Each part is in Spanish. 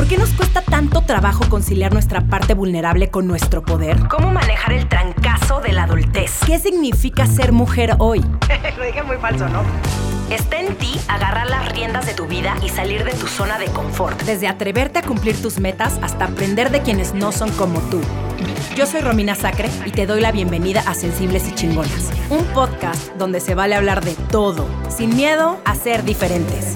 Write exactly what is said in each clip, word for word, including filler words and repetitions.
¿Por qué nos cuesta tanto trabajo conciliar nuestra parte vulnerable con nuestro poder? ¿Cómo manejar el trancazo de la adultez? ¿Qué significa ser mujer hoy? Lo dije muy falso, ¿no? Está en ti agarrar las riendas de tu vida y salir de tu zona de confort. Desde atreverte a cumplir tus metas hasta aprender de quienes no son como tú. Yo soy Romina Sacre y te doy la bienvenida a Sensibles y Chingonas, un podcast donde se vale hablar de todo, sin miedo a ser diferentes.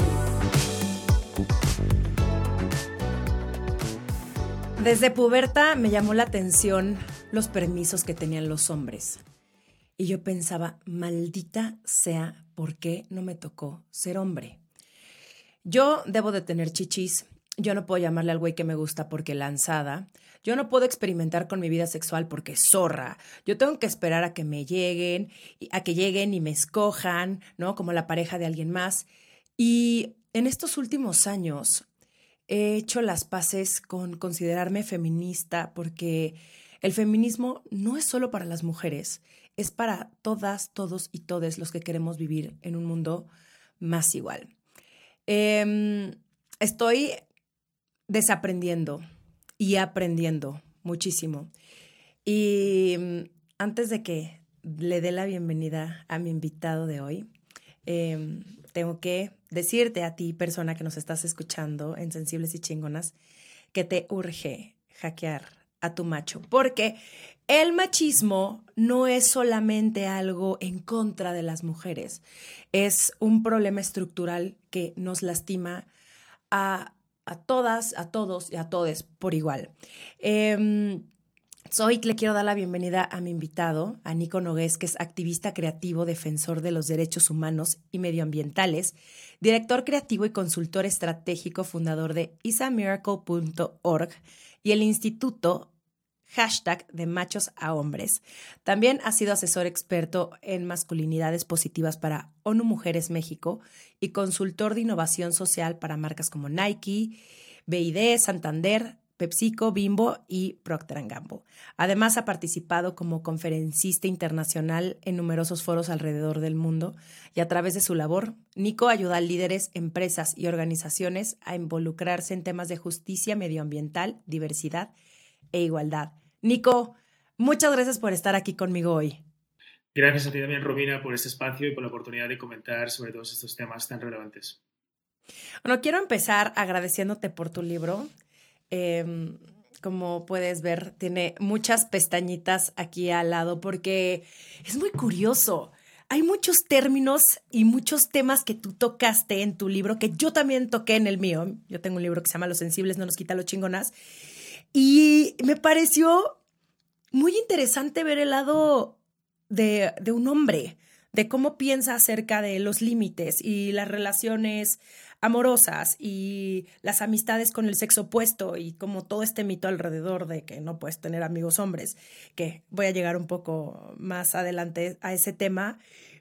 Desde puberta me llamó la atención los permisos que tenían los hombres. Y yo pensaba, maldita sea, ¿por qué no me tocó ser hombre? Yo debo de tener chichis, yo no puedo llamarle al güey que me gusta porque lanzada, yo no puedo experimentar con mi vida sexual porque zorra, yo tengo que esperar a que me lleguen, a que lleguen y me escojan, ¿no? Como la pareja de alguien más. Y en estos últimos años he hecho las paces con considerarme feminista porque el feminismo no es solo para las mujeres, es para todas, todos y todes los que queremos vivir en un mundo más igual. Eh, estoy desaprendiendo y aprendiendo muchísimo. Y antes de que le dé la bienvenida a mi invitado de hoy, eh, tengo que decirte a ti, persona que nos estás escuchando en Sensibles y Chingonas, que te urge hackear a tu macho, porque el machismo no es solamente algo en contra de las mujeres, es un problema estructural que nos lastima a, a todas, a todos y a todes por igual. Eh, hoy le quiero dar la bienvenida a mi invitado, a Nico Nogués, que es activista creativo, defensor de los derechos humanos y medioambientales, director creativo y consultor estratégico, fundador de isa miracle punto org y el Instituto Hashtag de Machos a Hombres. También ha sido asesor experto en masculinidades positivas para ONU Mujeres México y consultor de innovación social para marcas como Nike, B I D, Santander, PepsiCo, Bimbo y Procter Gamble. Además, ha participado como conferencista internacional en numerosos foros alrededor del mundo y a través de su labor, Nico ayuda a líderes, empresas y organizaciones a involucrarse en temas de justicia medioambiental, diversidad e igualdad. Nico, muchas gracias por estar aquí conmigo hoy. Gracias a ti también, Romina, por este espacio y por la oportunidad de comentar sobre todos estos temas tan relevantes. Bueno, quiero empezar agradeciéndote por tu libro. Eh, como puedes ver, tiene muchas pestañitas aquí al lado porque es muy curioso. Hay muchos términos y muchos temas que tú tocaste en tu libro que yo también toqué en el mío. Yo tengo un libro que se llama Los sensibles no nos quita los chingonas. Y me pareció muy interesante ver el lado de, de un hombre, de cómo piensa acerca de los límites y las relaciones amorosas y las amistades con el sexo opuesto y como todo este mito alrededor de que no puedes tener amigos hombres, que voy a llegar un poco más adelante a ese tema.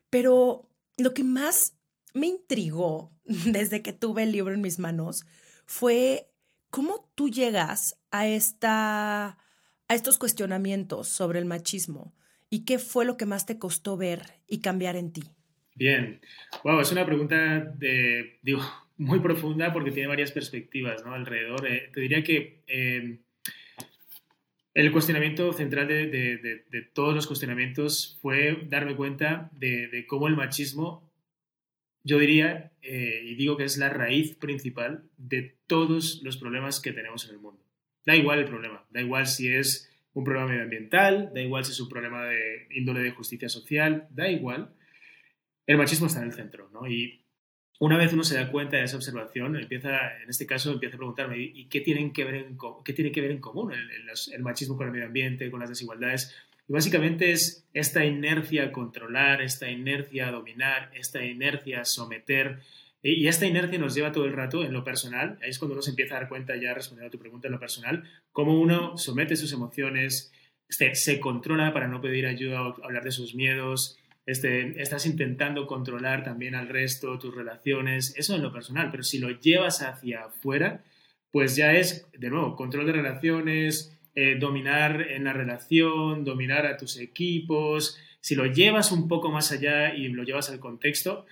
Pero lo que más me intrigó desde que tuve el libro en mis manos fue cómo tú llegas a, esta, a estos cuestionamientos sobre el machismo y qué fue lo que más te costó ver y cambiar en ti. Bien. Wow, es una pregunta de, digo, muy profunda porque tiene varias perspectivas, ¿no? Alrededor. Eh, te diría que eh, el cuestionamiento central de, de, de, de todos los cuestionamientos fue darme cuenta de, de cómo el machismo, yo diría, eh, y digo que es la raíz principal de todos los problemas que tenemos en el mundo. Da igual el problema, da igual si es un problema medioambiental, da igual si es un problema de índole de justicia social, da igual. El machismo está en el centro, ¿no? Y una vez uno se da cuenta de esa observación, empieza, en este caso, empieza a preguntarme, ¿y qué tienen que ver en, qué tiene que ver en común el, el, el machismo con el medio ambiente, con las desigualdades? Y básicamente es esta inercia a controlar, esta inercia a dominar, esta inercia a someter, y, y esta inercia nos lleva todo el rato en lo personal. Ahí es cuando uno se empieza a dar cuenta, ya respondiendo a tu pregunta en lo personal, cómo uno somete sus emociones, este, se controla para no pedir ayuda o hablar de sus miedos. Este, estás intentando controlar también al resto, tus relaciones, eso en lo personal, pero si lo llevas hacia afuera, pues ya es, de nuevo, control de relaciones, eh, dominar en la relación, dominar a tus equipos. Si lo llevas un poco más allá y lo llevas al contexto,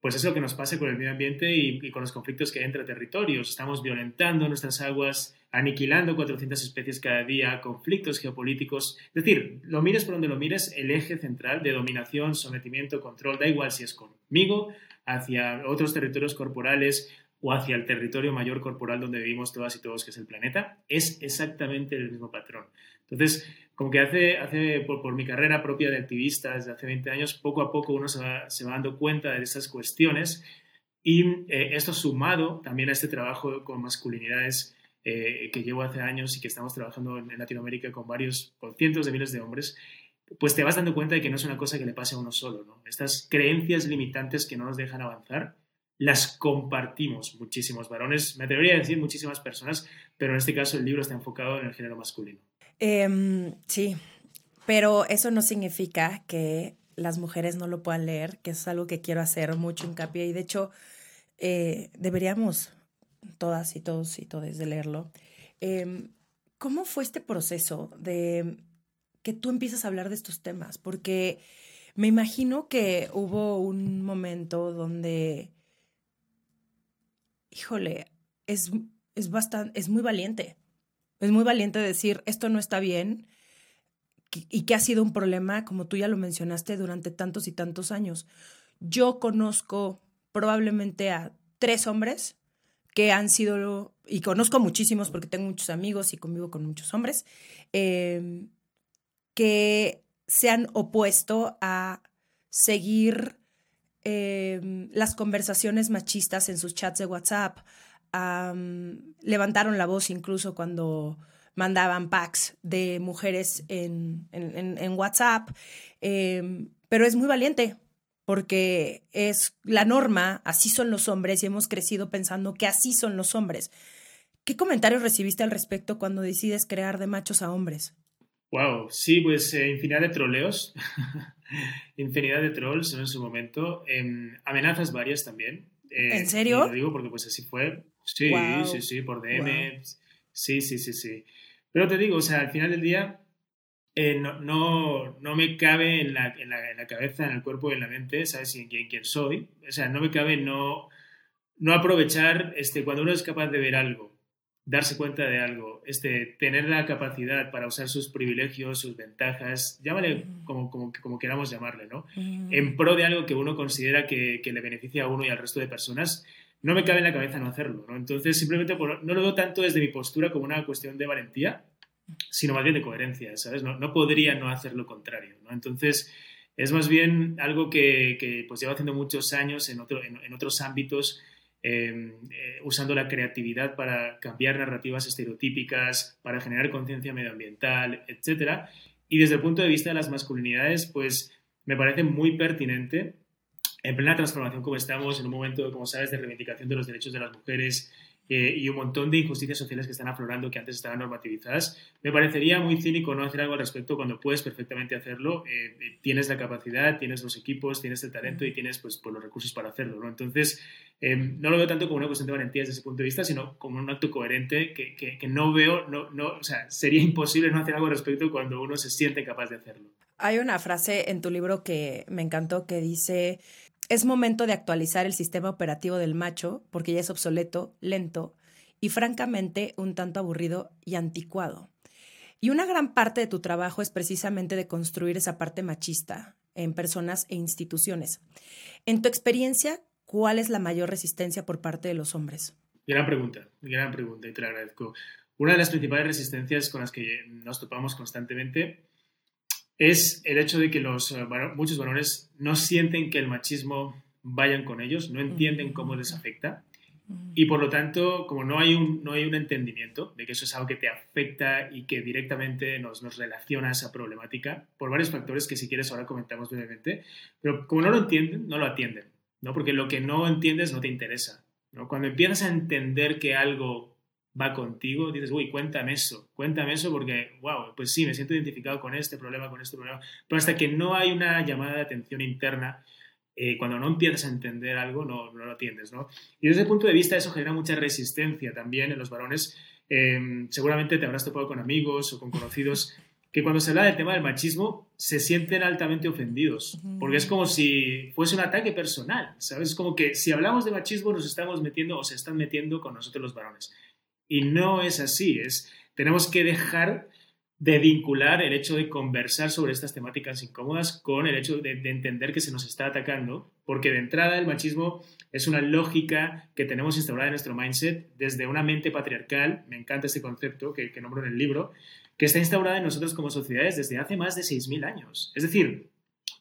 pues es lo que nos pasa con el medio ambiente y, y con los conflictos que hay entre territorios. Estamos violentando nuestras aguas, aniquilando cuatrocientas especies cada día, conflictos geopolíticos. Es decir, lo mires por donde lo mires, el eje central de dominación, sometimiento, control, da igual si es conmigo, hacia otros territorios corporales o hacia el territorio mayor corporal donde vivimos todas y todos, que es el planeta, es exactamente el mismo patrón. Entonces, como que hace, hace por, por mi carrera propia de activista desde hace veinte años, poco a poco uno se va, se va dando cuenta de estas cuestiones y eh, esto sumado también a este trabajo con masculinidades eh, que llevo hace años y que estamos trabajando en Latinoamérica con varios, con cientos de miles de hombres, pues te vas dando cuenta de que no es una cosa que le pase a uno solo, ¿no? Estas creencias limitantes que no nos dejan avanzar las compartimos muchísimos varones, me atrevería a decir muchísimas personas, pero en este caso el libro está enfocado en el género masculino. Eh, sí, pero eso no significa que las mujeres no lo puedan leer, que eso es algo que quiero hacer mucho hincapié y de hecho eh, deberíamos todas y todos y todes de leerlo. Eh, ¿Cómo fue este proceso de que tú empiezas a hablar de estos temas? Porque me imagino que hubo un momento donde... Híjole, es, es, bastante, es muy valiente. Es muy valiente decir, esto no está bien que, y que ha sido un problema, como tú ya lo mencionaste, durante tantos y tantos años. Yo conozco probablemente a tres hombres que han sido, y conozco muchísimos porque tengo muchos amigos y convivo con muchos hombres, eh, que se han opuesto a seguir... Eh, las conversaciones machistas en sus chats de WhatsApp, um, levantaron la voz incluso cuando mandaban packs de mujeres en, en, en, en WhatsApp, eh, pero es muy valiente porque es la norma, así son los hombres y hemos crecido pensando que así son los hombres. ¿Qué comentarios recibiste al respecto cuando decides crear De Machos a Hombres? Wow, sí, pues eh, infinidad de troleos, infinidad de trolls en su momento, eh, amenazas varias también. Eh, ¿En serio? Lo digo porque pues así fue. Sí, wow. sí, sí, por D M. Wow. Sí, sí, sí, sí. Pero te digo, o sea, al final del día eh, no, no, no me cabe en la, en, la, en la cabeza, en el cuerpo y en la mente, ¿sabes? Y en, en quién soy. O sea, no me cabe no, no aprovechar este, cuando uno es capaz de ver algo, darse cuenta de algo, este, tener la capacidad para usar sus privilegios, sus ventajas, llámale mm. como, como, como queramos llamarle, ¿no? Mm. En pro de algo que uno considera que, que le beneficia a uno y al resto de personas, no me cabe en la cabeza no hacerlo, ¿no? Entonces, simplemente por, no lo veo tanto desde mi postura como una cuestión de valentía, sino más bien de coherencia, ¿sabes? No, no podría no hacer lo contrario, ¿no? Entonces, es más bien algo que, que pues, llevo haciendo muchos años en, otro, en, en otros ámbitos, Eh, eh, usando la creatividad para cambiar narrativas estereotípicas, para generar conciencia medioambiental, etcétera. Y desde el punto de vista de las masculinidades, pues me parece muy pertinente, en plena transformación como estamos, en un momento, como sabes, de reivindicación de los derechos de las mujeres eh, y un montón de injusticias sociales que están aflorando, que antes estaban normativizadas. Me parecería muy cínico no hacer algo al respecto cuando puedes perfectamente hacerlo. Eh, tienes la capacidad, tienes los equipos, tienes el talento y tienes pues, pues los recursos para hacerlo, ¿no? Entonces, Eh, no lo veo tanto como una cuestión de valentía desde ese punto de vista, sino como un acto coherente que, que, que no veo, no, no, o sea, sería imposible no hacer algo al respecto cuando uno se siente capaz de hacerlo. Hay una frase en tu libro que me encantó que dice, es momento de actualizar el sistema operativo del macho porque ya es obsoleto, lento y francamente un tanto aburrido y anticuado. Y una gran parte de tu trabajo es precisamente de construir esa parte machista en personas e instituciones. En tu experiencia, ¿cuál es la mayor resistencia por parte de los hombres? Gran pregunta, gran pregunta y te la agradezco. Una de las principales resistencias con las que nos topamos constantemente es el hecho de que los, muchos varones no sienten que el machismo vayan con ellos, no entienden cómo les afecta y por lo tanto, como no hay un, no hay un entendimiento de que eso es algo que te afecta y que directamente nos, nos relaciona a esa problemática por varios factores que si quieres ahora comentamos brevemente, pero como no lo entienden, no lo atienden. ¿No? Porque lo que no entiendes no te interesa, ¿no? Cuando empiezas a entender que algo va contigo, dices, uy, cuéntame eso, cuéntame eso porque, wow, pues sí, me siento identificado con este problema, con este problema. Pero hasta que no hay una llamada de atención interna, eh, cuando no empiezas a entender algo, no, no lo atiendes, ¿no? Y desde ese punto de vista eso genera mucha resistencia también en los varones. Eh, seguramente te habrás topado con amigos o con conocidos que cuando se habla del tema del machismo se sienten altamente ofendidos, uh-huh. porque es como si fuese un ataque personal, ¿sabes? Es como que si hablamos de machismo nos estamos metiendo o se están metiendo con nosotros los varones. Y no es así, es, tenemos que dejar de vincular el hecho de conversar sobre estas temáticas incómodas con el hecho de, de entender que se nos está atacando, porque de entrada el machismo es una lógica que tenemos instaurada en nuestro mindset desde una mente patriarcal, me encanta este concepto que, que nombro en el libro, que está instaurada en nosotros como sociedades desde hace más de seis mil años. Es decir,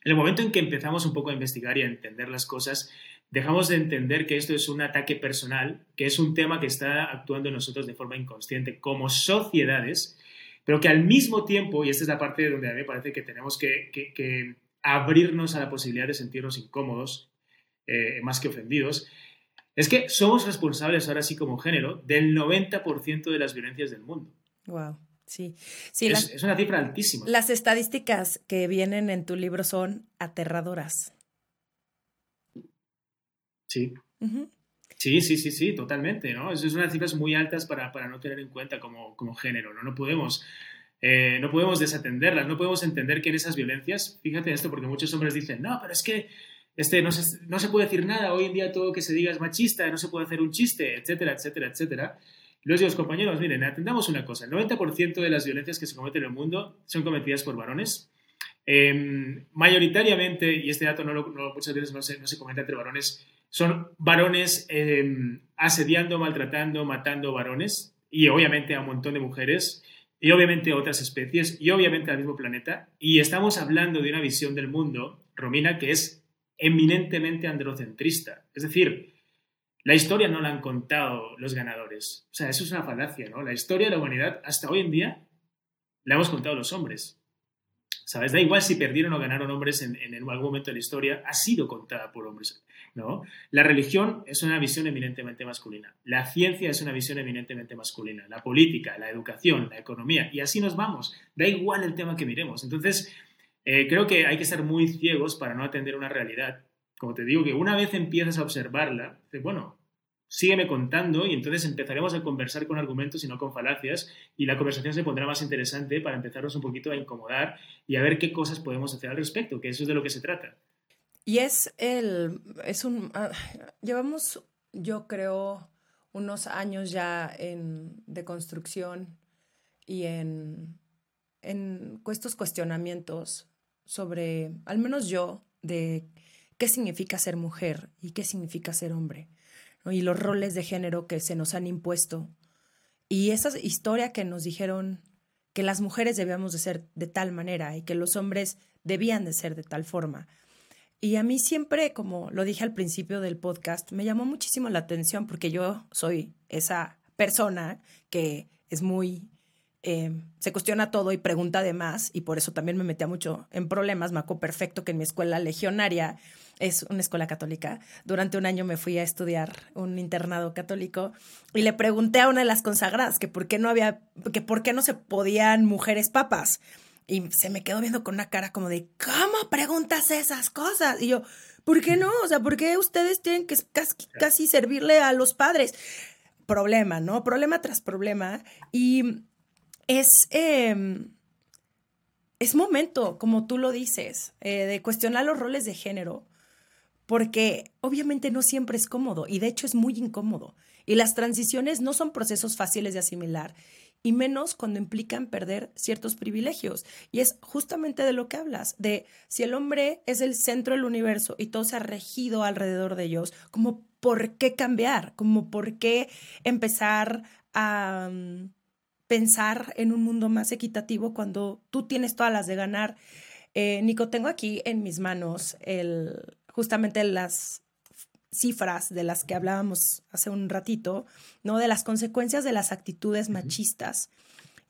en el momento en que empezamos un poco a investigar y a entender las cosas, dejamos de entender que esto es un ataque personal, que es un tema que está actuando en nosotros de forma inconsciente como sociedades, pero que al mismo tiempo, y esta es la parte donde a mí me parece que tenemos que, que, que abrirnos a la posibilidad de sentirnos incómodos, eh, más que ofendidos, es que somos responsables ahora sí como género del noventa por ciento de las violencias del mundo. Wow, sí. sí es, las, es una cifra altísima. Las estadísticas que vienen en tu libro son aterradoras. Sí. Uh-huh. Sí, sí, sí, sí, totalmente, ¿no? Es, es unas cifras muy altas para, para no tener en cuenta como, como género, ¿no? No podemos, eh, no podemos desatenderlas, no podemos entender que en esas violencias, fíjate esto, porque muchos hombres dicen, no, pero es que este, no, se, no se puede decir nada, hoy en día todo que se diga es machista, no se puede hacer un chiste, etcétera, etcétera, etcétera. Y luego digo, compañeros, miren, atendamos una cosa, el noventa por ciento de las violencias que se cometen en el mundo son cometidas por varones, eh, mayoritariamente, y este dato no lo, no, muchas veces no se, no se comenta entre varones, son varones eh, asediando, maltratando, matando varones y obviamente a un montón de mujeres y obviamente a otras especies y obviamente al mismo planeta. Y estamos hablando de una visión del mundo, Romina, que es eminentemente androcentrista. Es decir, la historia no la han contado los ganadores. O sea, eso es una falacia, ¿no? La historia de la humanidad hasta hoy en día la hemos contado los hombres. ¿Sabes? Da igual si perdieron o ganaron hombres en, en algún momento de la historia, ha sido contada por hombres, ¿no? La religión es una visión eminentemente masculina, la ciencia es una visión eminentemente masculina, la política, la educación, la economía, y así nos vamos. Da igual el tema que miremos. Entonces, eh, creo que hay que estar muy ciegos para no atender una realidad. Como te digo, que una vez empiezas a observarla, bueno, sígueme contando y entonces empezaremos a conversar con argumentos y no con falacias y la conversación se pondrá más interesante para empezarnos un poquito a incomodar y a ver qué cosas podemos hacer al respecto, que eso es de lo que se trata. Y es el, es un, uh, llevamos, yo creo, unos años ya en deconstrucción y en, en estos cuestionamientos sobre, al menos yo, de qué significa ser mujer y qué significa ser hombre, ¿no? Y los roles de género que se nos han impuesto. Y esa historia que nos dijeron que las mujeres debíamos de ser de tal manera y que los hombres debían de ser de tal forma. Y a mí siempre, como lo dije al principio del podcast, me llamó muchísimo la atención porque yo soy esa persona que es muy... Eh, se cuestiona todo y pregunta de más, y por eso también me metía mucho en problemas. Me acuerdo perfecto que en mi escuela legionaria, es una escuela católica, durante un año me fui a estudiar un internado católico y le pregunté a una de las consagradas que por qué no había, que por qué no se podían mujeres papas. Y se me quedó viendo con una cara como de, ¿cómo preguntas esas cosas? Y yo, ¿por qué no? O sea, ¿por qué ustedes tienen que casi, casi servirle a los padres? Problema, ¿no? Problema tras problema. Y es, eh, es momento, como tú lo dices, eh, de cuestionar los roles de género, porque obviamente no siempre es cómodo y de hecho es muy incómodo. Y las transiciones no son procesos fáciles de asimilar, y menos cuando implican perder ciertos privilegios. Y es justamente de lo que hablas, de si el hombre es el centro del universo y todo se ha regido alrededor de ellos, como por qué cambiar, como por qué empezar a um, pensar en un mundo más equitativo cuando tú tienes todas las de ganar. Eh, Nico, tengo aquí en mis manos el, justamente las... cifras de las que hablábamos hace un ratito, ¿no? De las consecuencias de las actitudes machistas.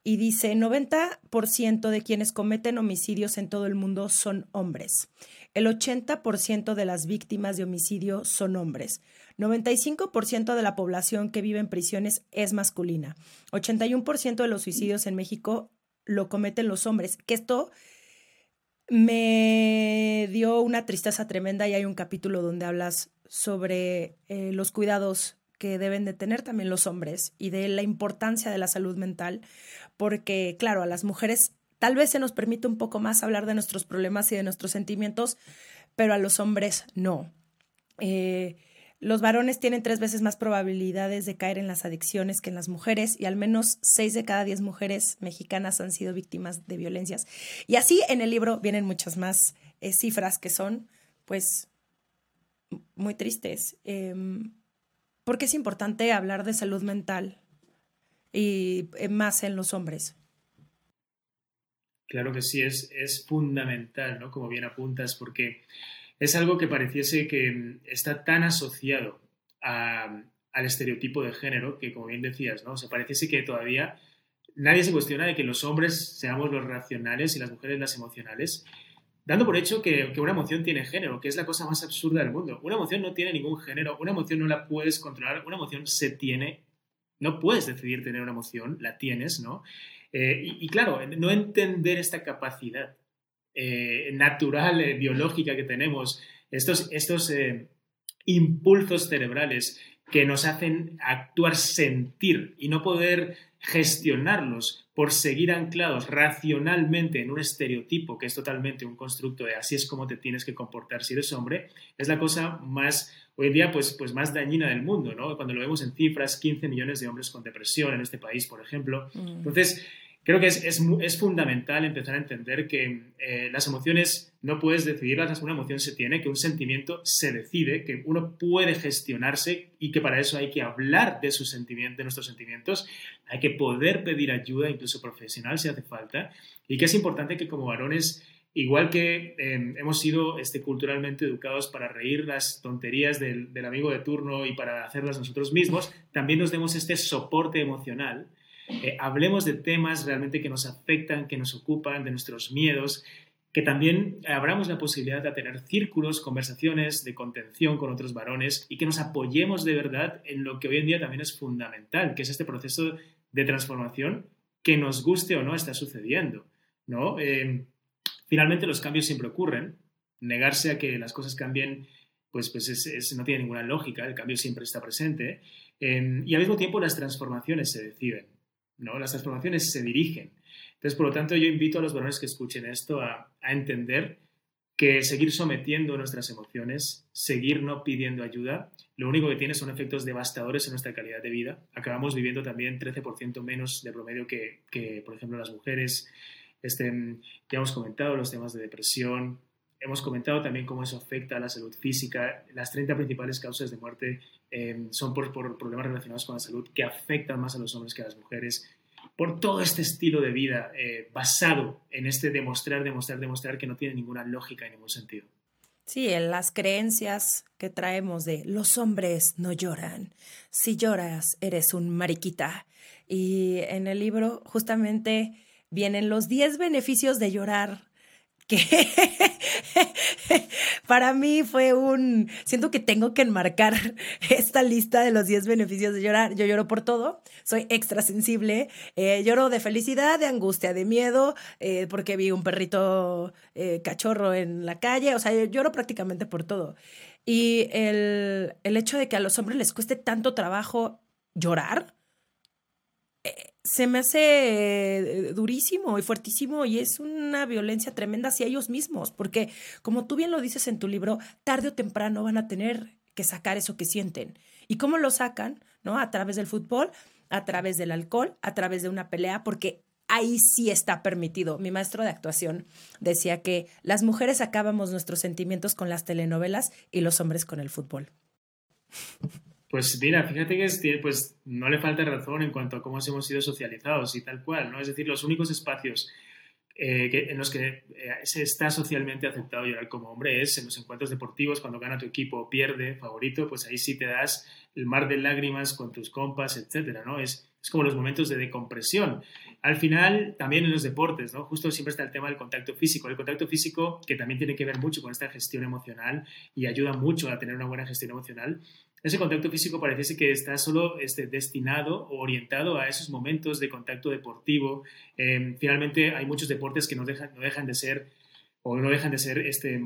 Y dice, noventa por ciento de quienes cometen homicidios en todo el mundo son hombres. El ochenta por ciento de las víctimas de homicidio son hombres. noventa y cinco por ciento de la población que vive en prisiones es masculina. ochenta y uno por ciento de los suicidios en México lo cometen los hombres. Que esto... me dio una tristeza tremenda, y hay un capítulo donde hablas sobre eh, los cuidados que deben de tener también los hombres y de la importancia de la salud mental, porque claro, a las mujeres Tal vez se nos permite un poco más hablar de nuestros problemas y de nuestros sentimientos, pero a los hombres no. Eh, los varones tienen tres veces más probabilidades de caer en las adicciones que en las mujeres, y al menos seis de cada diez mujeres mexicanas han sido víctimas de violencias. Y así en el libro vienen muchas más eh, cifras que son, pues, muy tristes. Eh, porque es importante hablar de salud mental y eh, más en los hombres. Claro que sí, es, es fundamental, ¿no? Como bien apuntas, porque es algo que pareciese que está tan asociado a, al estereotipo de género que, como bien decías, ¿no? O sea, pareciese que todavía nadie se cuestiona de que los hombres seamos los racionales y las mujeres las emocionales, dando por hecho que, que una emoción tiene género, que es la cosa más absurda del mundo. Una emoción no tiene ningún género, una emoción no la puedes controlar, una emoción se tiene, no puedes decidir tener una emoción, la tienes, ¿no? Eh, y, y claro, no entender esta capacidad eh, natural, eh, biológica que tenemos, estos, estos eh, impulsos cerebrales que nos hacen actuar, sentir y no poder gestionarlos por seguir anclados racionalmente en un estereotipo que es totalmente un constructo de así es como te tienes que comportar si eres hombre, es la cosa más, hoy en día, pues, pues más dañina del mundo, ¿no? Cuando lo vemos en cifras, quince millones de hombres con depresión en este país, por ejemplo. Mm. Entonces, creo que es, es, es fundamental empezar a entender que eh, las emociones no puedes decidirlas, una emoción se tiene, que un sentimiento se decide, que uno puede gestionarse y que para eso hay que hablar de, sus sentimientos, de nuestros sentimientos, hay que poder pedir ayuda, incluso profesional si hace falta, y que es importante que como varones, igual que eh, hemos sido este, culturalmente educados para reír las tonterías del, del amigo de turno y para hacerlas nosotros mismos, también nos demos este soporte emocional. Eh, hablemos de temas realmente que nos afectan, que nos ocupan, de nuestros miedos, que también abramos la posibilidad de tener círculos, conversaciones de contención con otros varones y que nos apoyemos de verdad en lo que hoy en día también es fundamental, que es este proceso de transformación que nos guste o no está sucediendo, ¿no? Eh, Finalmente, los cambios siempre ocurren. Negarse a que las cosas cambien, pues, pues es, es, no tiene ninguna lógica. El cambio siempre está presente. Eh, y al mismo tiempo, las transformaciones se deciden, ¿no? Las transformaciones se dirigen. Entonces, por lo tanto, yo invito a los varones que escuchen esto a, a entender que seguir sometiendo nuestras emociones, seguir no pidiendo ayuda, lo único que tiene son efectos devastadores en nuestra calidad de vida. Acabamos viviendo también trece por ciento menos de promedio que, que por ejemplo, las mujeres. Este, ya hemos comentado los temas de depresión, hemos comentado también cómo eso afecta a la salud física. Las treinta principales causas de muerte eh, son por, por problemas relacionados con la salud que afectan más a los hombres que a las mujeres. Por todo este estilo de vida eh, basado en este demostrar, demostrar, demostrar que no tiene ninguna lógica y ningún sentido. Sí, en las creencias que traemos de los hombres no lloran, si lloras eres un mariquita. Y en el libro justamente vienen los diez beneficios de llorar, que para mí fue un... Siento que tengo que enmarcar esta lista de los diez beneficios de llorar. Yo lloro por todo, soy extrasensible, eh, lloro de felicidad, de angustia, de miedo, eh, porque vi un perrito eh, cachorro en la calle. O sea, yo lloro prácticamente por todo. Y el, el hecho de que a los hombres les cueste tanto trabajo llorar, eh, se me hace durísimo y fuertísimo y es una violencia tremenda hacia ellos mismos, porque como tú bien lo dices en tu libro, tarde o temprano van a tener que sacar eso que sienten. ¿Y cómo lo sacan? ¿No? A través del fútbol, a través del alcohol, a través de una pelea, porque ahí sí está permitido. Mi maestro de actuación decía que las mujeres acabamos nuestros sentimientos con las telenovelas y los hombres con el fútbol. Pues mira, fíjate que pues, no le falta razón en cuanto a cómo hemos sido socializados y tal cual, ¿no? Es decir, los únicos espacios eh, que, en los que eh, se está socialmente aceptado llorar como hombre es en los encuentros deportivos, cuando gana tu equipo o pierde, favorito, pues ahí sí te das el mar de lágrimas con tus compas, etcétera, ¿no? Es, es como los momentos de decompresión. Al final, también en los deportes, ¿no? Justo siempre está el tema del contacto físico. El contacto físico, que también tiene que ver mucho con esta gestión emocional y ayuda mucho a tener una buena gestión emocional. Ese contacto físico parece que está solo este, destinado o orientado a esos momentos de contacto deportivo. Eh, finalmente, hay muchos deportes que no dejan, no dejan de ser o no dejan de ser este,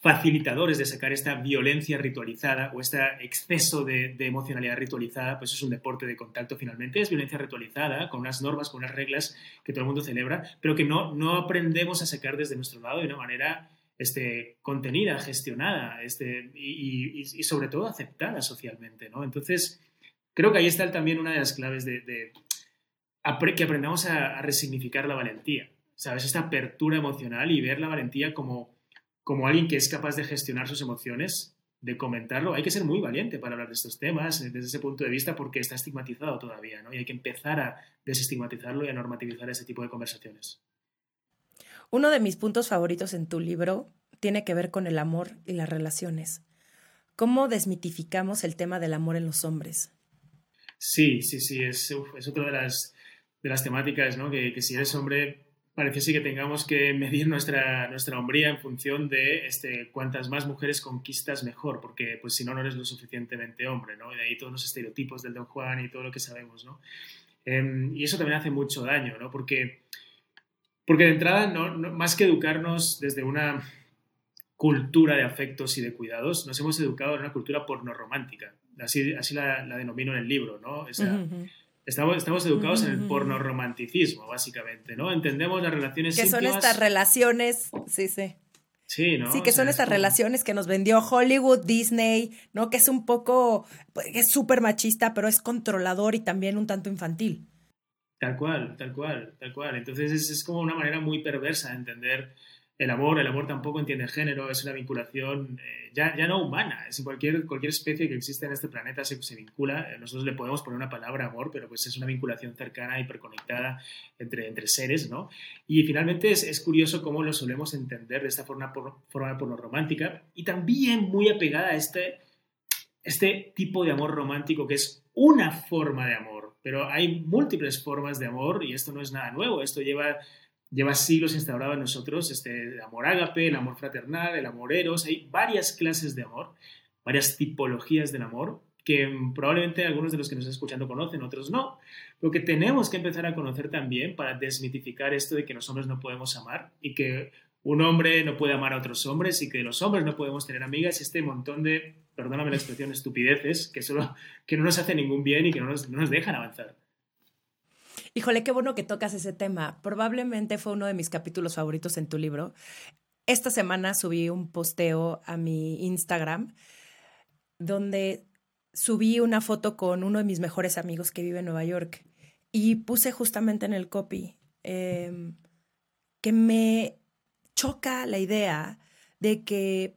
facilitadores de sacar esta violencia ritualizada o este exceso de, de emocionalidad ritualizada, pues es un deporte de contacto finalmente, es violencia ritualizada, con unas normas, con unas reglas que todo el mundo celebra, pero que no, no aprendemos a sacar desde nuestro lado de una manera este, contenida, gestionada este, y, y, y sobre todo aceptada socialmente, ¿no? Entonces, creo que ahí está también una de las claves de, de que aprendamos a, a resignificar la valentía, ¿sabes? Esta apertura emocional y ver la valentía como como alguien que es capaz de gestionar sus emociones, de comentarlo. Hay que ser muy valiente para hablar de estos temas desde ese punto de vista porque está estigmatizado todavía, ¿no? Y hay que empezar a desestigmatizarlo y a normativizar este tipo de conversaciones. Uno de mis puntos favoritos en tu libro tiene que ver con el amor y las relaciones. ¿Cómo desmitificamos el tema del amor en los hombres? Sí, sí, sí, es, uf, es otra de las, de las temáticas, ¿no? Que, que si eres hombre... Parece que tengamos que medir nuestra, nuestra hombría en función de este, cuantas más mujeres conquistas mejor, porque pues, si no, no eres lo suficientemente hombre, ¿no? Y de ahí todos los estereotipos del Don Juan y todo lo que sabemos, ¿no? Eh, y eso también hace mucho daño, ¿no? Porque, porque de entrada, no, no, más que educarnos desde una cultura de afectos y de cuidados, nos hemos educado en una cultura pornorromántica. Así, así la, la denomino en el libro, ¿no? O sea, uh-huh. Estamos, estamos educados en el pornorromanticismo, básicamente, ¿no? Entendemos las relaciones que íntimas. Son estas relaciones, sí, sí. Sí, ¿no? Sí, que o sea, son estas es como... relaciones que nos vendió Hollywood, Disney, ¿no? Que es un poco, es súper machista, pero es controlador y también un tanto infantil. Tal cual, tal cual, tal cual. Entonces es, es como una manera muy perversa de entender el amor. El amor tampoco entiende género, es una vinculación eh, ya, ya no humana. Es cualquier, cualquier especie que existe en este planeta se, se vincula. Nosotros le podemos poner una palabra amor, pero pues es una vinculación cercana, hiperconectada entre, entre seres, ¿no? Y finalmente es, es curioso cómo lo solemos entender de esta forma, por, forma pornorromántica y también muy apegada a este, este tipo de amor romántico que es una forma de amor, pero hay múltiples formas de amor y esto no es nada nuevo. Esto lleva... Lleva siglos instaurado en nosotros este, el amor ágape, el amor fraternal, el amor eros. Hay varias clases de amor, varias tipologías del amor que probablemente algunos de los que nos están escuchando conocen, otros no. Lo que tenemos que empezar a conocer también para desmitificar esto de que los hombres no podemos amar y que un hombre no puede amar a otros hombres y que los hombres no podemos tener amigas, este montón de, perdóname la expresión, estupideces que, solo, que no nos hacen ningún bien y que no nos, no nos dejan avanzar. Híjole, qué bueno que tocas ese tema. Probablemente fue uno de mis capítulos favoritos en tu libro. Esta semana subí un posteo a mi Instagram donde subí una foto con uno de mis mejores amigos que vive en Nueva York y puse justamente en el copy eh, que me choca la idea de que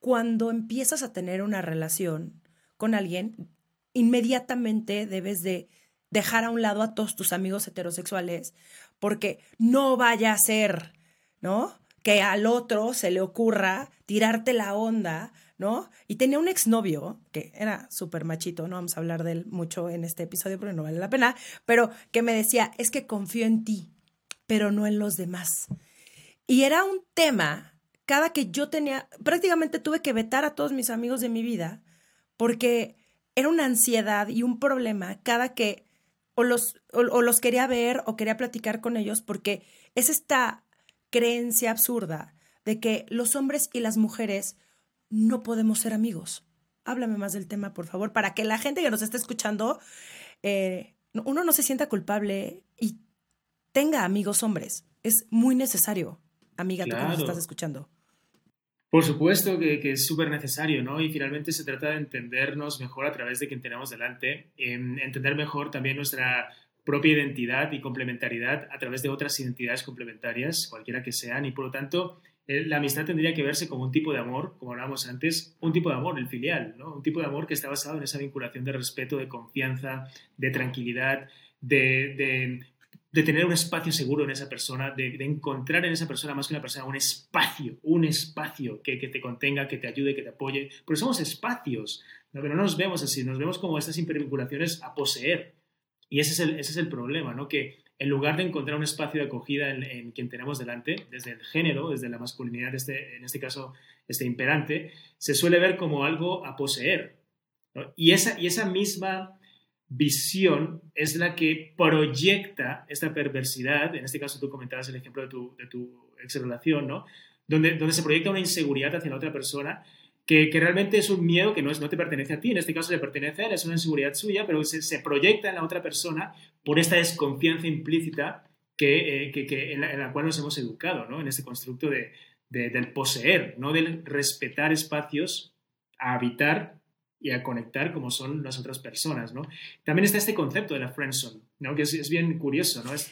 cuando empiezas a tener una relación con alguien, inmediatamente debes de dejar a un lado a todos tus amigos heterosexuales porque no vaya a ser, ¿no? Que al otro se le ocurra tirarte la onda, ¿no? Y tenía un exnovio que era súper machito, no vamos a hablar de él mucho en este episodio porque no vale la pena, pero que me decía, es que confío en ti, pero no en los demás. Y era un tema, cada que yo tenía, prácticamente tuve que vetar a todos mis amigos de mi vida porque era una ansiedad y un problema cada que O los, o, o los quería ver o quería platicar con ellos porque es esta creencia absurda de que los hombres y las mujeres no podemos ser amigos. Háblame más del tema, por favor, para que la gente que nos está escuchando, eh, uno no se sienta culpable y tenga amigos hombres. Es muy necesario, amiga, claro. Tú que nos estás escuchando. Por supuesto que, que es súper necesario, ¿no? Y finalmente se trata de entendernos mejor a través de quien tenemos delante, eh, entender mejor también nuestra propia identidad y complementariedad a través de otras identidades complementarias, cualquiera que sean, y por lo tanto eh, la amistad tendría que verse como un tipo de amor, como hablábamos antes, un tipo de amor, el filial, ¿no? Un tipo de amor que está basado en esa vinculación de respeto, de confianza, de tranquilidad, de... de de tener un espacio seguro en esa persona, de, de encontrar en esa persona, más que una persona, un espacio, un espacio que, que te contenga, que te ayude, que te apoye. Porque somos espacios, ¿no? Pero no nos vemos así, nos vemos como estas hipervinculaciones a poseer. Y ese es el, ese es el problema, ¿no? Que en lugar de encontrar un espacio de acogida en, en quien tenemos delante, desde el género, desde la masculinidad, este, en este caso este imperante, se suele ver como algo a poseer, ¿no? Y esa, y esa misma... visión es la que proyecta esta perversidad. En este caso tú comentabas el ejemplo de tu, de tu exrelación, ¿no? donde, donde se proyecta una inseguridad hacia la otra persona que, que realmente es un miedo que no, es, no te pertenece a ti, en este caso te pertenece a él, es una inseguridad suya, pero se, se proyecta en la otra persona por esta desconfianza implícita que, eh, que, que en, la, en la cual nos hemos educado, ¿no? En este constructo de, de, del poseer, no del respetar espacios a habitar y a conectar como son las otras personas, ¿no? También está este concepto de la friendzone, ¿no? Que es, es bien curioso, ¿no? Es...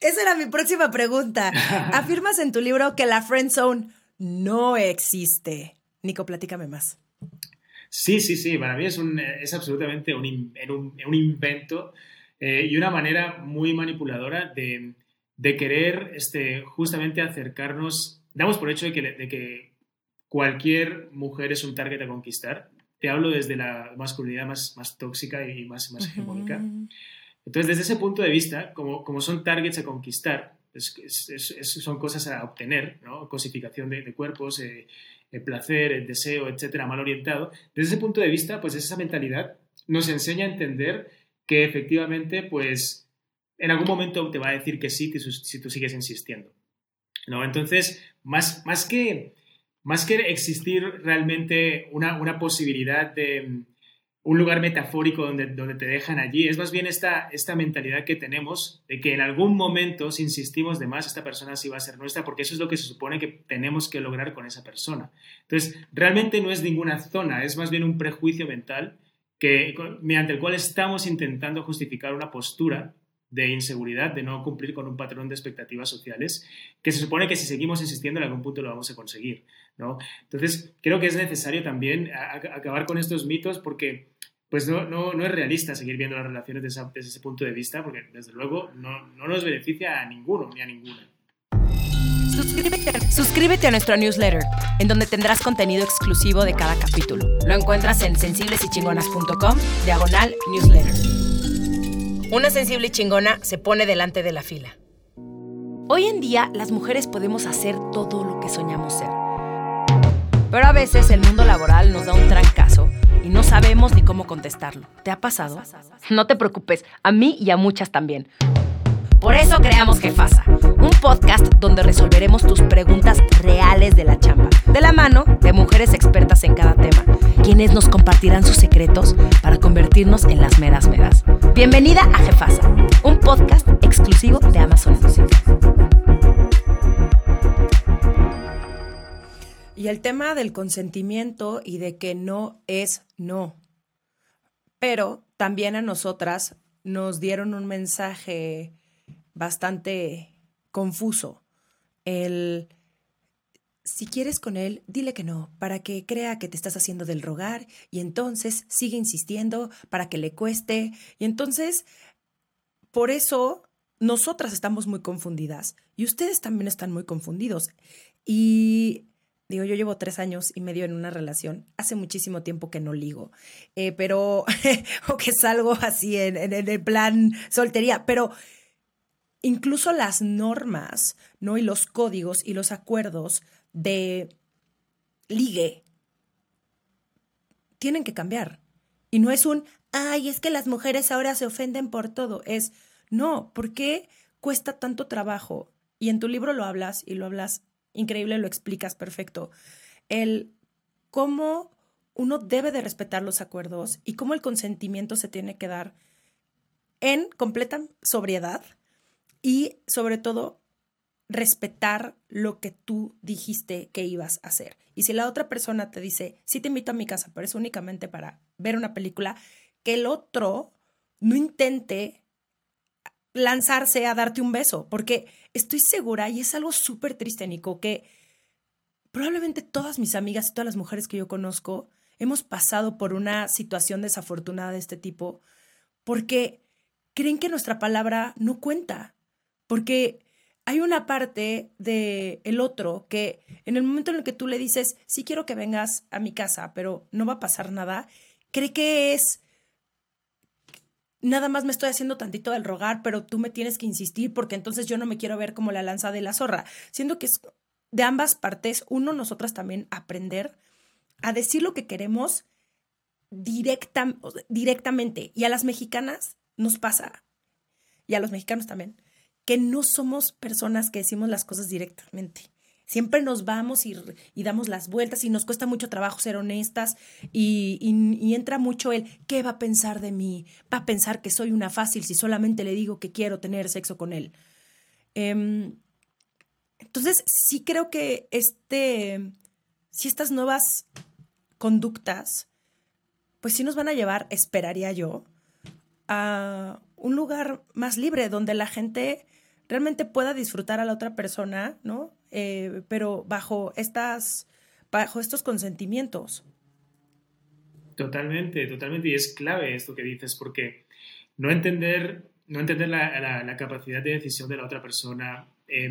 Esa era mi próxima pregunta. Afirmas en tu libro que la friendzone no existe. Nico, platícame más. Sí, sí, sí. Para mí es, un, es absolutamente un, un, un invento eh, y una manera muy manipuladora de, de querer este, justamente acercarnos. Damos por hecho de que, de que cualquier mujer es un target a conquistar. Te hablo desde la masculinidad más, más tóxica y más, más hegemónica. Uh-huh. Entonces, desde ese punto de vista, como, como son targets a conquistar, es, es, es, son cosas a obtener, ¿no? Cosificación de, de cuerpos, eh, el placer, el deseo, etcétera, mal orientado. Desde ese punto de vista, pues esa mentalidad nos enseña a entender que efectivamente, pues, en algún momento te va a decir que sí si tú sigues insistiendo, ¿no? Entonces, más, más que... Más que existir realmente una, una posibilidad de un lugar metafórico donde, donde te dejan allí, es más bien esta, esta mentalidad que tenemos de que en algún momento, si insistimos de más, esta persona sí va a ser nuestra, porque eso es lo que se supone que tenemos que lograr con esa persona. Entonces, realmente no es ninguna zona, es más bien un prejuicio mental que, mediante el cual estamos intentando justificar una postura de inseguridad, de no cumplir con un patrón de expectativas sociales, que se supone que si seguimos insistiendo en algún punto lo vamos a conseguir, ¿no? Entonces, creo que es necesario también a, a acabar con estos mitos porque pues no, no, no es realista seguir viendo las relaciones desde, esa, desde ese punto de vista porque, desde luego, no, no nos beneficia a ninguno ni a ninguna. Suscríbete, suscríbete a nuestro newsletter, en donde tendrás contenido exclusivo de cada capítulo. Lo encuentras en sensibles y chingonas punto com, diagonal newsletter. Una sensible y chingona se pone delante de la fila. Hoy en día, las mujeres podemos hacer todo lo que soñamos ser. Pero a veces el mundo laboral nos da un trancazo y no sabemos ni cómo contestarlo. ¿Te ha pasado? No te preocupes, a mí y a muchas también. Por eso creamos Jefaza, un podcast donde resolveremos tus preguntas reales de la chamba, de la mano de mujeres expertas en cada tema, quienes nos compartirán sus secretos para convertirnos en las meras meras. Bienvenida a Jefaza, un podcast exclusivo de Amazon Music. Y el tema del consentimiento y de que no es no. Pero también a nosotras nos dieron un mensaje bastante confuso. El, si quieres con él, dile que no, para que crea que te estás haciendo del rogar y entonces sigue insistiendo para que le cueste. Y entonces, por eso, nosotras estamos muy confundidas y ustedes también están muy confundidos. Y digo, yo llevo tres años y medio en una relación. Hace muchísimo tiempo que no ligo, eh, pero o que salgo así en, en, en el plan soltería, pero... Incluso las normas, ¿no? Y los códigos y los acuerdos de ligue tienen que cambiar. Y no es un, ay, es que las mujeres ahora se ofenden por todo. Es, no, ¿por qué cuesta tanto trabajo? Y en tu libro lo hablas y lo hablas increíble, lo explicas perfecto. El cómo uno debe de respetar los acuerdos y cómo el consentimiento se tiene que dar en completa sobriedad. Y, sobre todo, respetar lo que tú dijiste que ibas a hacer. Y si la otra persona te dice, sí te invito a mi casa, pero es únicamente para ver una película, que el otro no intente lanzarse a darte un beso. Porque estoy segura, y es algo súper triste, Nico, que probablemente todas mis amigas y todas las mujeres que yo conozco hemos pasado por una situación desafortunada de este tipo porque creen que nuestra palabra no cuenta. Porque hay una parte del otro que en el momento en el que tú le dices, sí quiero que vengas a mi casa, pero no va a pasar nada, cree que es, nada más me estoy haciendo tantito del rogar, pero tú me tienes que insistir porque entonces yo no me quiero ver como la lanza de la zorra. Siendo que es de ambas partes, uno, nosotras también aprender a decir lo que queremos directa, directamente. Y a las mexicanas nos pasa, y a los mexicanos también, que no somos personas que decimos las cosas directamente. Siempre nos vamos y, y damos las vueltas y nos cuesta mucho trabajo ser honestas y, y, y entra mucho el ¿qué va a pensar de mí? Va a pensar que soy una fácil si solamente le digo que quiero tener sexo con él. Eh, entonces, sí creo que este, si estas nuevas conductas, pues sí nos van a llevar, esperaría yo, a un lugar más libre donde la gente realmente pueda disfrutar a la otra persona, ¿no? Eh, pero bajo estas, bajo estos consentimientos. Totalmente, totalmente. Y es clave esto que dices, porque no entender, no entender la, la, la capacidad de decisión de la otra persona eh,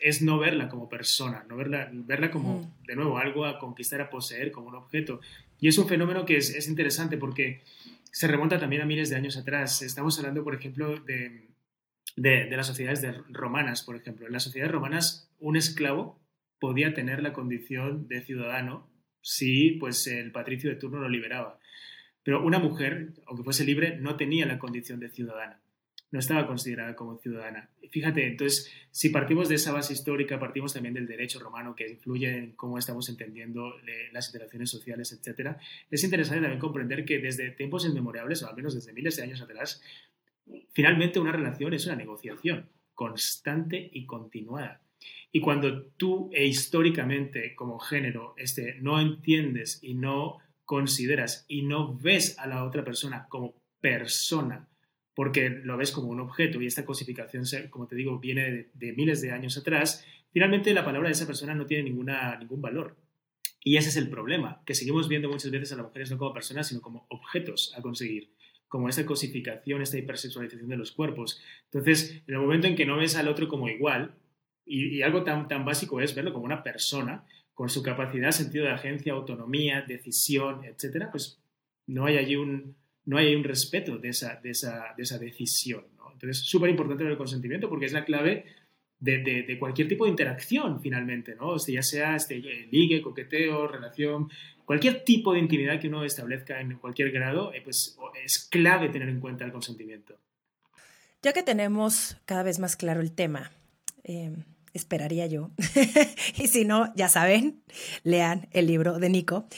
es no verla como persona, no verla, verla como, mm. de nuevo, algo a conquistar, a poseer, como un objeto. Y es un fenómeno que es, es interesante porque se remonta también a miles de años atrás. Estamos hablando, por ejemplo, de, de, de las sociedades de romanas, por ejemplo. En las sociedades romanas, un esclavo podía tener la condición de ciudadano si pues, el patricio de turno lo liberaba. Pero una mujer, aunque fuese libre, no tenía la condición de ciudadana. No estaba considerada como ciudadana. Fíjate, entonces, si partimos de esa base histórica, partimos también del derecho romano que influye en cómo estamos entendiendo las interacciones sociales, etcétera. Es interesante también comprender que desde tiempos inmemorables, o al menos desde miles de años atrás, finalmente una relación es una negociación constante y continuada. Y cuando tú, e históricamente, como género, este, no entiendes y no consideras y no ves a la otra persona como persona, porque lo ves como un objeto y esta cosificación, como te digo, viene de, de miles de años atrás, finalmente la palabra de esa persona no tiene ninguna, ningún valor. Y ese es el problema, que seguimos viendo muchas veces a las mujeres no como personas, sino como objetos a conseguir, como esta cosificación, esta hipersexualización de los cuerpos. Entonces, en el momento en que no ves al otro como igual, y, y algo tan, tan básico es verlo como una persona, con su capacidad, sentido de agencia, autonomía, decisión, etcétera, pues no hay allí un... no hay un respeto de esa, de esa, de esa decisión, ¿no? Entonces, súper importante el consentimiento porque es la clave de, de, de cualquier tipo de interacción, finalmente, ¿no? O sea, ya sea este, ligue, coqueteo, relación, cualquier tipo de intimidad que uno establezca en cualquier grado, eh, pues es clave tener en cuenta el consentimiento. Ya que tenemos cada vez más claro el tema, eh, esperaría yo, y si no, ya saben, lean el libro de Nico.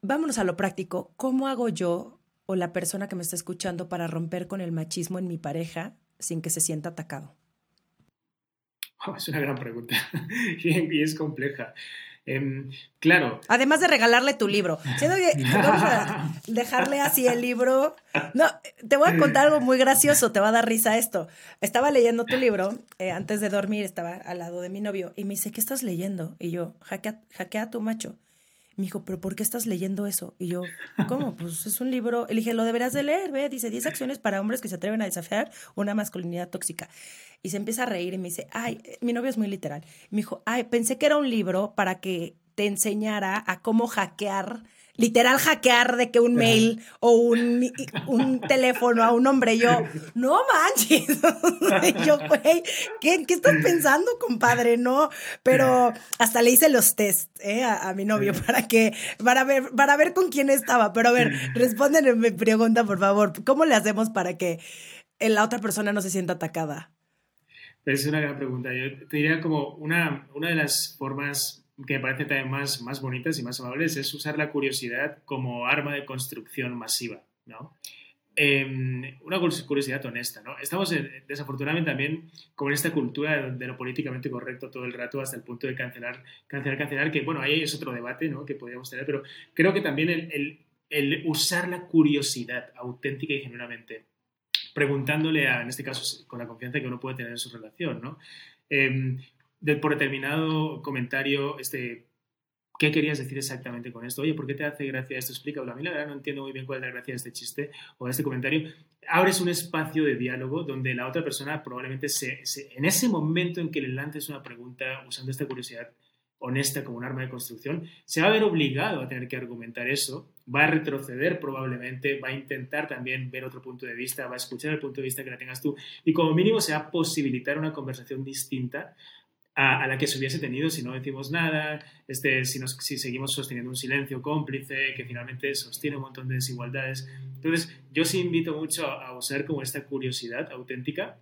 Vámonos a lo práctico. ¿Cómo hago yo o la persona que me está escuchando para romper con el machismo en mi pareja sin que se sienta atacado? Oh, es una gran pregunta y es compleja. Eh, claro. Además de regalarle tu libro. Siendo que vamos a dejarle así el libro. No, te voy a contar algo muy gracioso, te va a dar risa esto. Estaba leyendo tu libro, eh, antes de dormir estaba al lado de mi novio y me dice, ¿qué estás leyendo? Y yo, jaquea, jaquea a tu macho. Me dijo, ¿pero por qué estás leyendo eso? Y yo, ¿cómo? Pues es un libro. Le dije, lo deberás de leer, ve. Dice, diez acciones para hombres que se atreven a desafiar una masculinidad tóxica. Y se empieza a reír y me dice, ay, mi novio es muy literal. Me dijo, ay, pensé que era un libro para que te enseñara a cómo hackear, literal hackear de que un mail o un, un teléfono a un hombre. Yo, no manches. Yo, güey, ¿qué, ¿qué estás pensando, compadre? No, pero hasta le hice los test ¿eh? a, a mi novio para que para ver, para ver con quién estaba. Pero a ver, respóndeme mi pregunta, por favor. ¿Cómo le hacemos para que la otra persona no se sienta atacada? Es una gran pregunta. Yo te diría como una, una de las formas que me parecen también más, más bonitas y más amables, es usar la curiosidad como arma de construcción masiva, ¿no? Eh, una curiosidad honesta, ¿no? Estamos, en, desafortunadamente, también con esta cultura de lo políticamente correcto todo el rato hasta el punto de cancelar, cancelar, cancelar, que, bueno, ahí es otro debate, ¿no?, que podríamos tener, pero creo que también el, el, el usar la curiosidad auténtica y genuinamente, preguntándole, a, en este caso, con la confianza que uno puede tener en su relación, ¿no? Eh, De, por determinado comentario, este, ¿qué querías decir exactamente con esto? Oye, ¿por qué te hace gracia esto? Explícalo. A mí la verdad no entiendo muy bien cuál es la gracia de este chiste o de este comentario. Abres un espacio de diálogo donde la otra persona probablemente se, se, en ese momento en que le lances una pregunta usando esta curiosidad honesta como un arma de construcción, se va a ver obligado a tener que argumentar eso, va a retroceder probablemente, va a intentar también ver otro punto de vista, va a escuchar el punto de vista que la tengas tú y como mínimo se va a posibilitar una conversación distinta a la que se hubiese tenido si no decimos nada, este, si, nos, si seguimos sosteniendo un silencio cómplice que finalmente sostiene un montón de desigualdades. Entonces, yo sí invito mucho a, a usar como esta curiosidad auténtica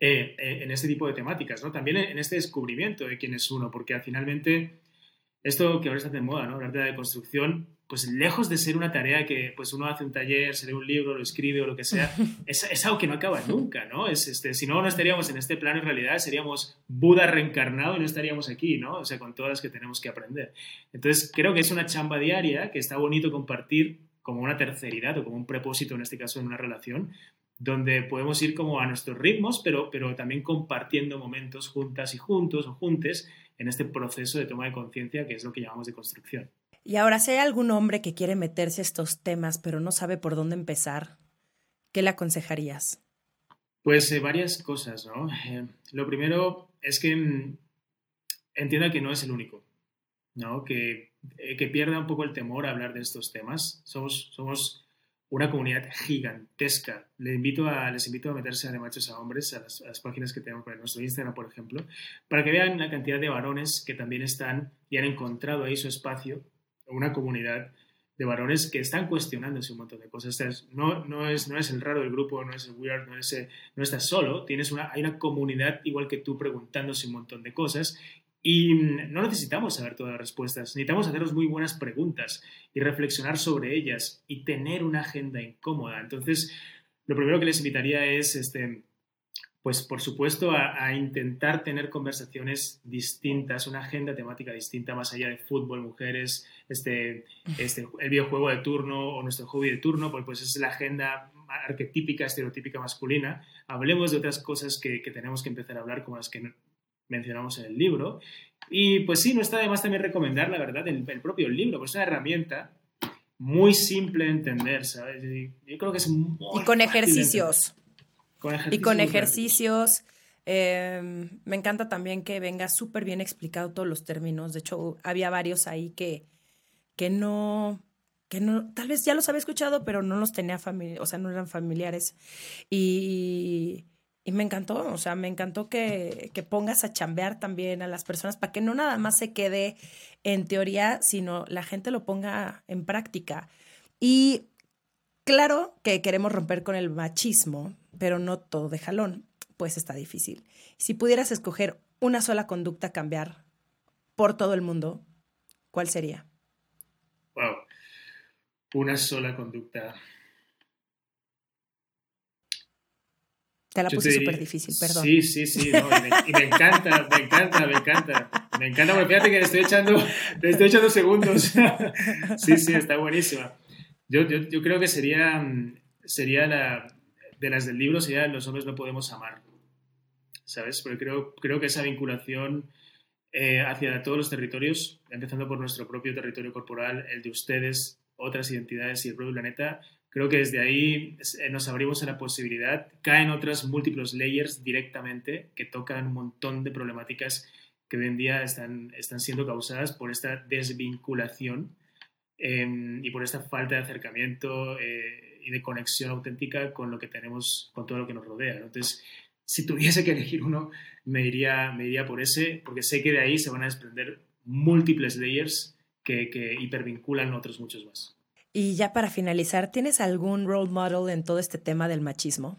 eh, en este tipo de temáticas, ¿no? También en este descubrimiento de quién es uno, porque finalmente esto que ahora está de moda, ¿no? Hablar de la deconstrucción, pues lejos de ser una tarea que pues uno hace un taller, se lee un libro, lo escribe o lo que sea, es, es algo que no acaba nunca, ¿no? Es, este, si no, no estaríamos en este plano en realidad, seríamos Buda reencarnado y no estaríamos aquí, ¿no? O sea, con todas las que tenemos que aprender. Entonces, creo que es una chamba diaria que está bonito compartir como una terceridad o como un propósito, en este caso en una relación, donde podemos ir como a nuestros ritmos, pero, pero también compartiendo momentos juntas y juntos o juntes en este proceso de toma de conciencia que es lo que llamamos de construcción. Y ahora, si hay algún hombre que quiere meterse a estos temas pero no sabe por dónde empezar, ¿qué le aconsejarías? Pues eh, varias cosas, ¿no? Eh, lo primero es que mm, entienda que no es el único, ¿no? Que, eh, que pierda un poco el temor a hablar de estos temas. Somos, somos una comunidad gigantesca. Les invito a, les invito a meterse a De Machos a Hombres, a las, a las páginas que tenemos en nuestro Instagram, por ejemplo, para que vean la cantidad de varones que también están y han encontrado ahí su espacio, una comunidad de varones que están cuestionándose un montón de cosas. O sea, no, no, es, no es el raro del grupo, no es el weird, no, es el, no estás solo, tienes una, hay una comunidad igual que tú preguntándose un montón de cosas y no necesitamos saber todas las respuestas, necesitamos hacernos muy buenas preguntas y reflexionar sobre ellas y tener una agenda incómoda. Entonces, lo primero que les invitaría es, este, pues por supuesto, a, a intentar tener conversaciones distintas, una agenda temática distinta, más allá de fútbol, mujeres, este, este, el videojuego de turno o nuestro hobby de turno, porque pues es la agenda arquetípica, estereotípica masculina. Hablemos de otras cosas que, que tenemos que empezar a hablar, como las que mencionamos en el libro. Y pues sí, no está de más también recomendar, la verdad, el, el propio libro, pues es una herramienta muy simple de entender, ¿sabes? Yo creo que es muy... Y con ejercicios. Con y con ejercicios, eh, me encanta también que venga súper bien explicado todos los términos. De hecho, había varios ahí que, que, no, que no, tal vez ya los había escuchado, pero no los tenía familiares, o sea, no eran familiares. Y, y me encantó, o sea, me encantó que, que pongas a chambear también a las personas para que no nada más se quede en teoría, sino la gente lo ponga en práctica. Y claro que queremos romper con el machismo, pero no todo de jalón, pues está difícil. Si pudieras escoger una sola conducta a cambiar por todo el mundo, ¿cuál sería? Wow, una sola conducta. Te la Yo puse súper difícil, perdón. Sí, sí, sí, no, y, me, y me encanta, me encanta, me encanta. Me encanta, porque fíjate que le estoy echando, le estoy echando segundos. Sí, sí, está buenísima. Yo, yo, yo creo que sería, sería la... de las del libro sería los hombres no podemos amar, ¿sabes? Porque creo, creo que esa vinculación eh, hacia todos los territorios, empezando por nuestro propio territorio corporal, el de ustedes, otras identidades y el propio planeta, creo que desde ahí nos abrimos a la posibilidad, caen otras múltiples layers directamente que tocan un montón de problemáticas que hoy en día están, están siendo causadas por esta desvinculación eh, y por esta falta de acercamiento eh, y de conexión auténtica con lo que tenemos, con todo lo que nos rodea, ¿no? Entonces, si tuviese que elegir uno, me iría, me iría por ese, porque sé que de ahí se van a desprender múltiples layers que, que hipervinculan otros muchos más. Y ya para finalizar, ¿tienes algún role model en todo este tema del machismo?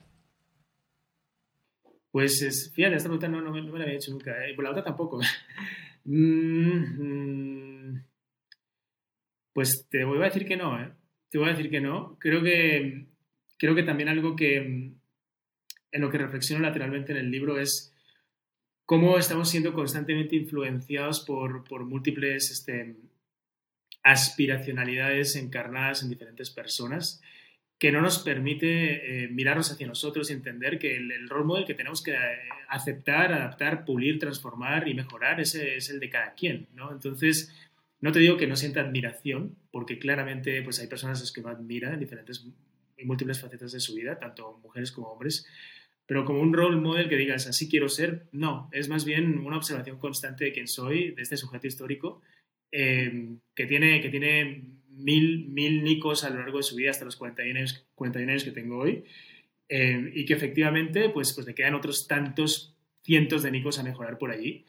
Pues, es, fíjate, esta pregunta no, no, me, no me la había hecho nunca, ¿eh? Y por la otra tampoco. mm, mm, pues te voy a decir que no, ¿eh? Te voy a decir que no. Creo que, creo que también algo que en lo que reflexiono lateralmente en el libro es cómo estamos siendo constantemente influenciados por, por múltiples este, aspiracionalidades encarnadas en diferentes personas que no nos permite eh, mirarnos hacia nosotros y entender que el, el role model que tenemos que aceptar, adaptar, pulir, transformar y mejorar ese es el de cada quien, ¿no? Entonces... No te digo que no sienta admiración, porque claramente pues, hay personas a las que uno admira en diferentes y múltiples facetas de su vida, tanto mujeres como hombres, pero como un role model que digas, así quiero ser, no, es más bien una observación constante de quién soy, de este sujeto histórico, eh, que tiene, que tiene mil, mil nicos a lo largo de su vida hasta los cuarenta y un años que tengo hoy, eh, y que efectivamente pues, pues, le quedan otros tantos cientos de nicos a mejorar por allí.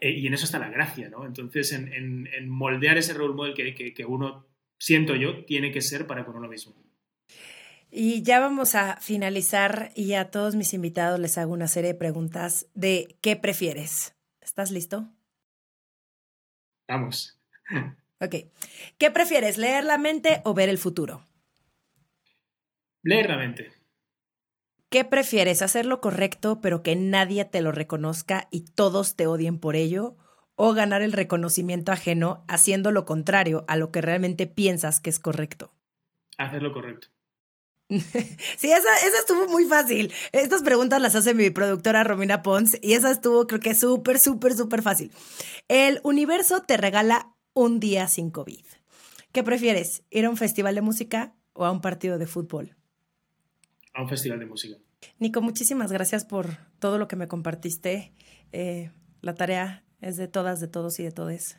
Y en eso está la gracia, ¿no? Entonces, en, en, en moldear ese role model que, que, que uno, siento yo, tiene que ser para con uno mismo. Y ya vamos a finalizar y a todos mis invitados les hago una serie de preguntas de ¿qué prefieres? ¿Estás listo? Vamos. Ok. ¿Qué prefieres, leer la mente o ver el futuro? Leer la mente. ¿Qué prefieres, hacer lo correcto pero que nadie te lo reconozca y todos te odien por ello? ¿O ganar el reconocimiento ajeno haciendo lo contrario a lo que realmente piensas que es correcto? Hacer lo correcto. Sí, esa, esa estuvo muy fácil. Estas preguntas las hace mi productora Romina Pons y esa estuvo, creo que súper, súper, súper fácil. El universo te regala un día sin COVID. ¿Qué prefieres? ¿Ir a un festival de música o a un partido de fútbol? A un festival de música. Nico, muchísimas gracias por todo lo que me compartiste. Eh, la tarea es de todas, de todos y de todes.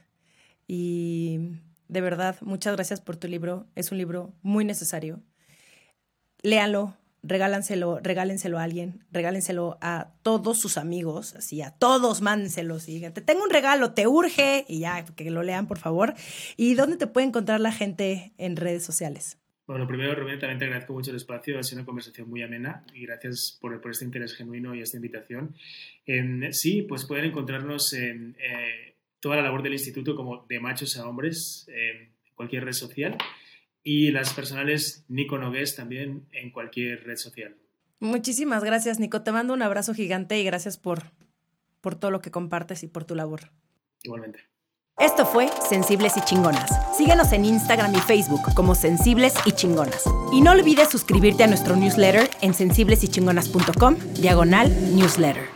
Y de verdad, muchas gracias por tu libro. Es un libro muy necesario. Léanlo, regálanselo, regálenselo a alguien, regálenselo a todos sus amigos, así a todos mándenselos y digan, te tengo un regalo, te urge, y ya, que lo lean, por favor. ¿Y dónde te puede encontrar la gente en redes sociales? Bueno, primero, Romina, también te agradezco mucho el espacio, ha sido una conversación muy amena y gracias por, por este interés genuino y esta invitación. Eh, sí, pues pueden encontrarnos en eh, toda la labor del instituto como de machos a hombres, eh, cualquier red social. Y las personales Nico Nogués también en cualquier red social. Muchísimas gracias, Nico. Te mando un abrazo gigante y gracias por, por todo lo que compartes y por tu labor. Igualmente. Esto fue Sensibles y Chingonas. Síguenos en Instagram y Facebook como Sensibles y Chingonas. Y no olvides suscribirte a nuestro newsletter en sensiblesychingonas.com diagonal newsletter.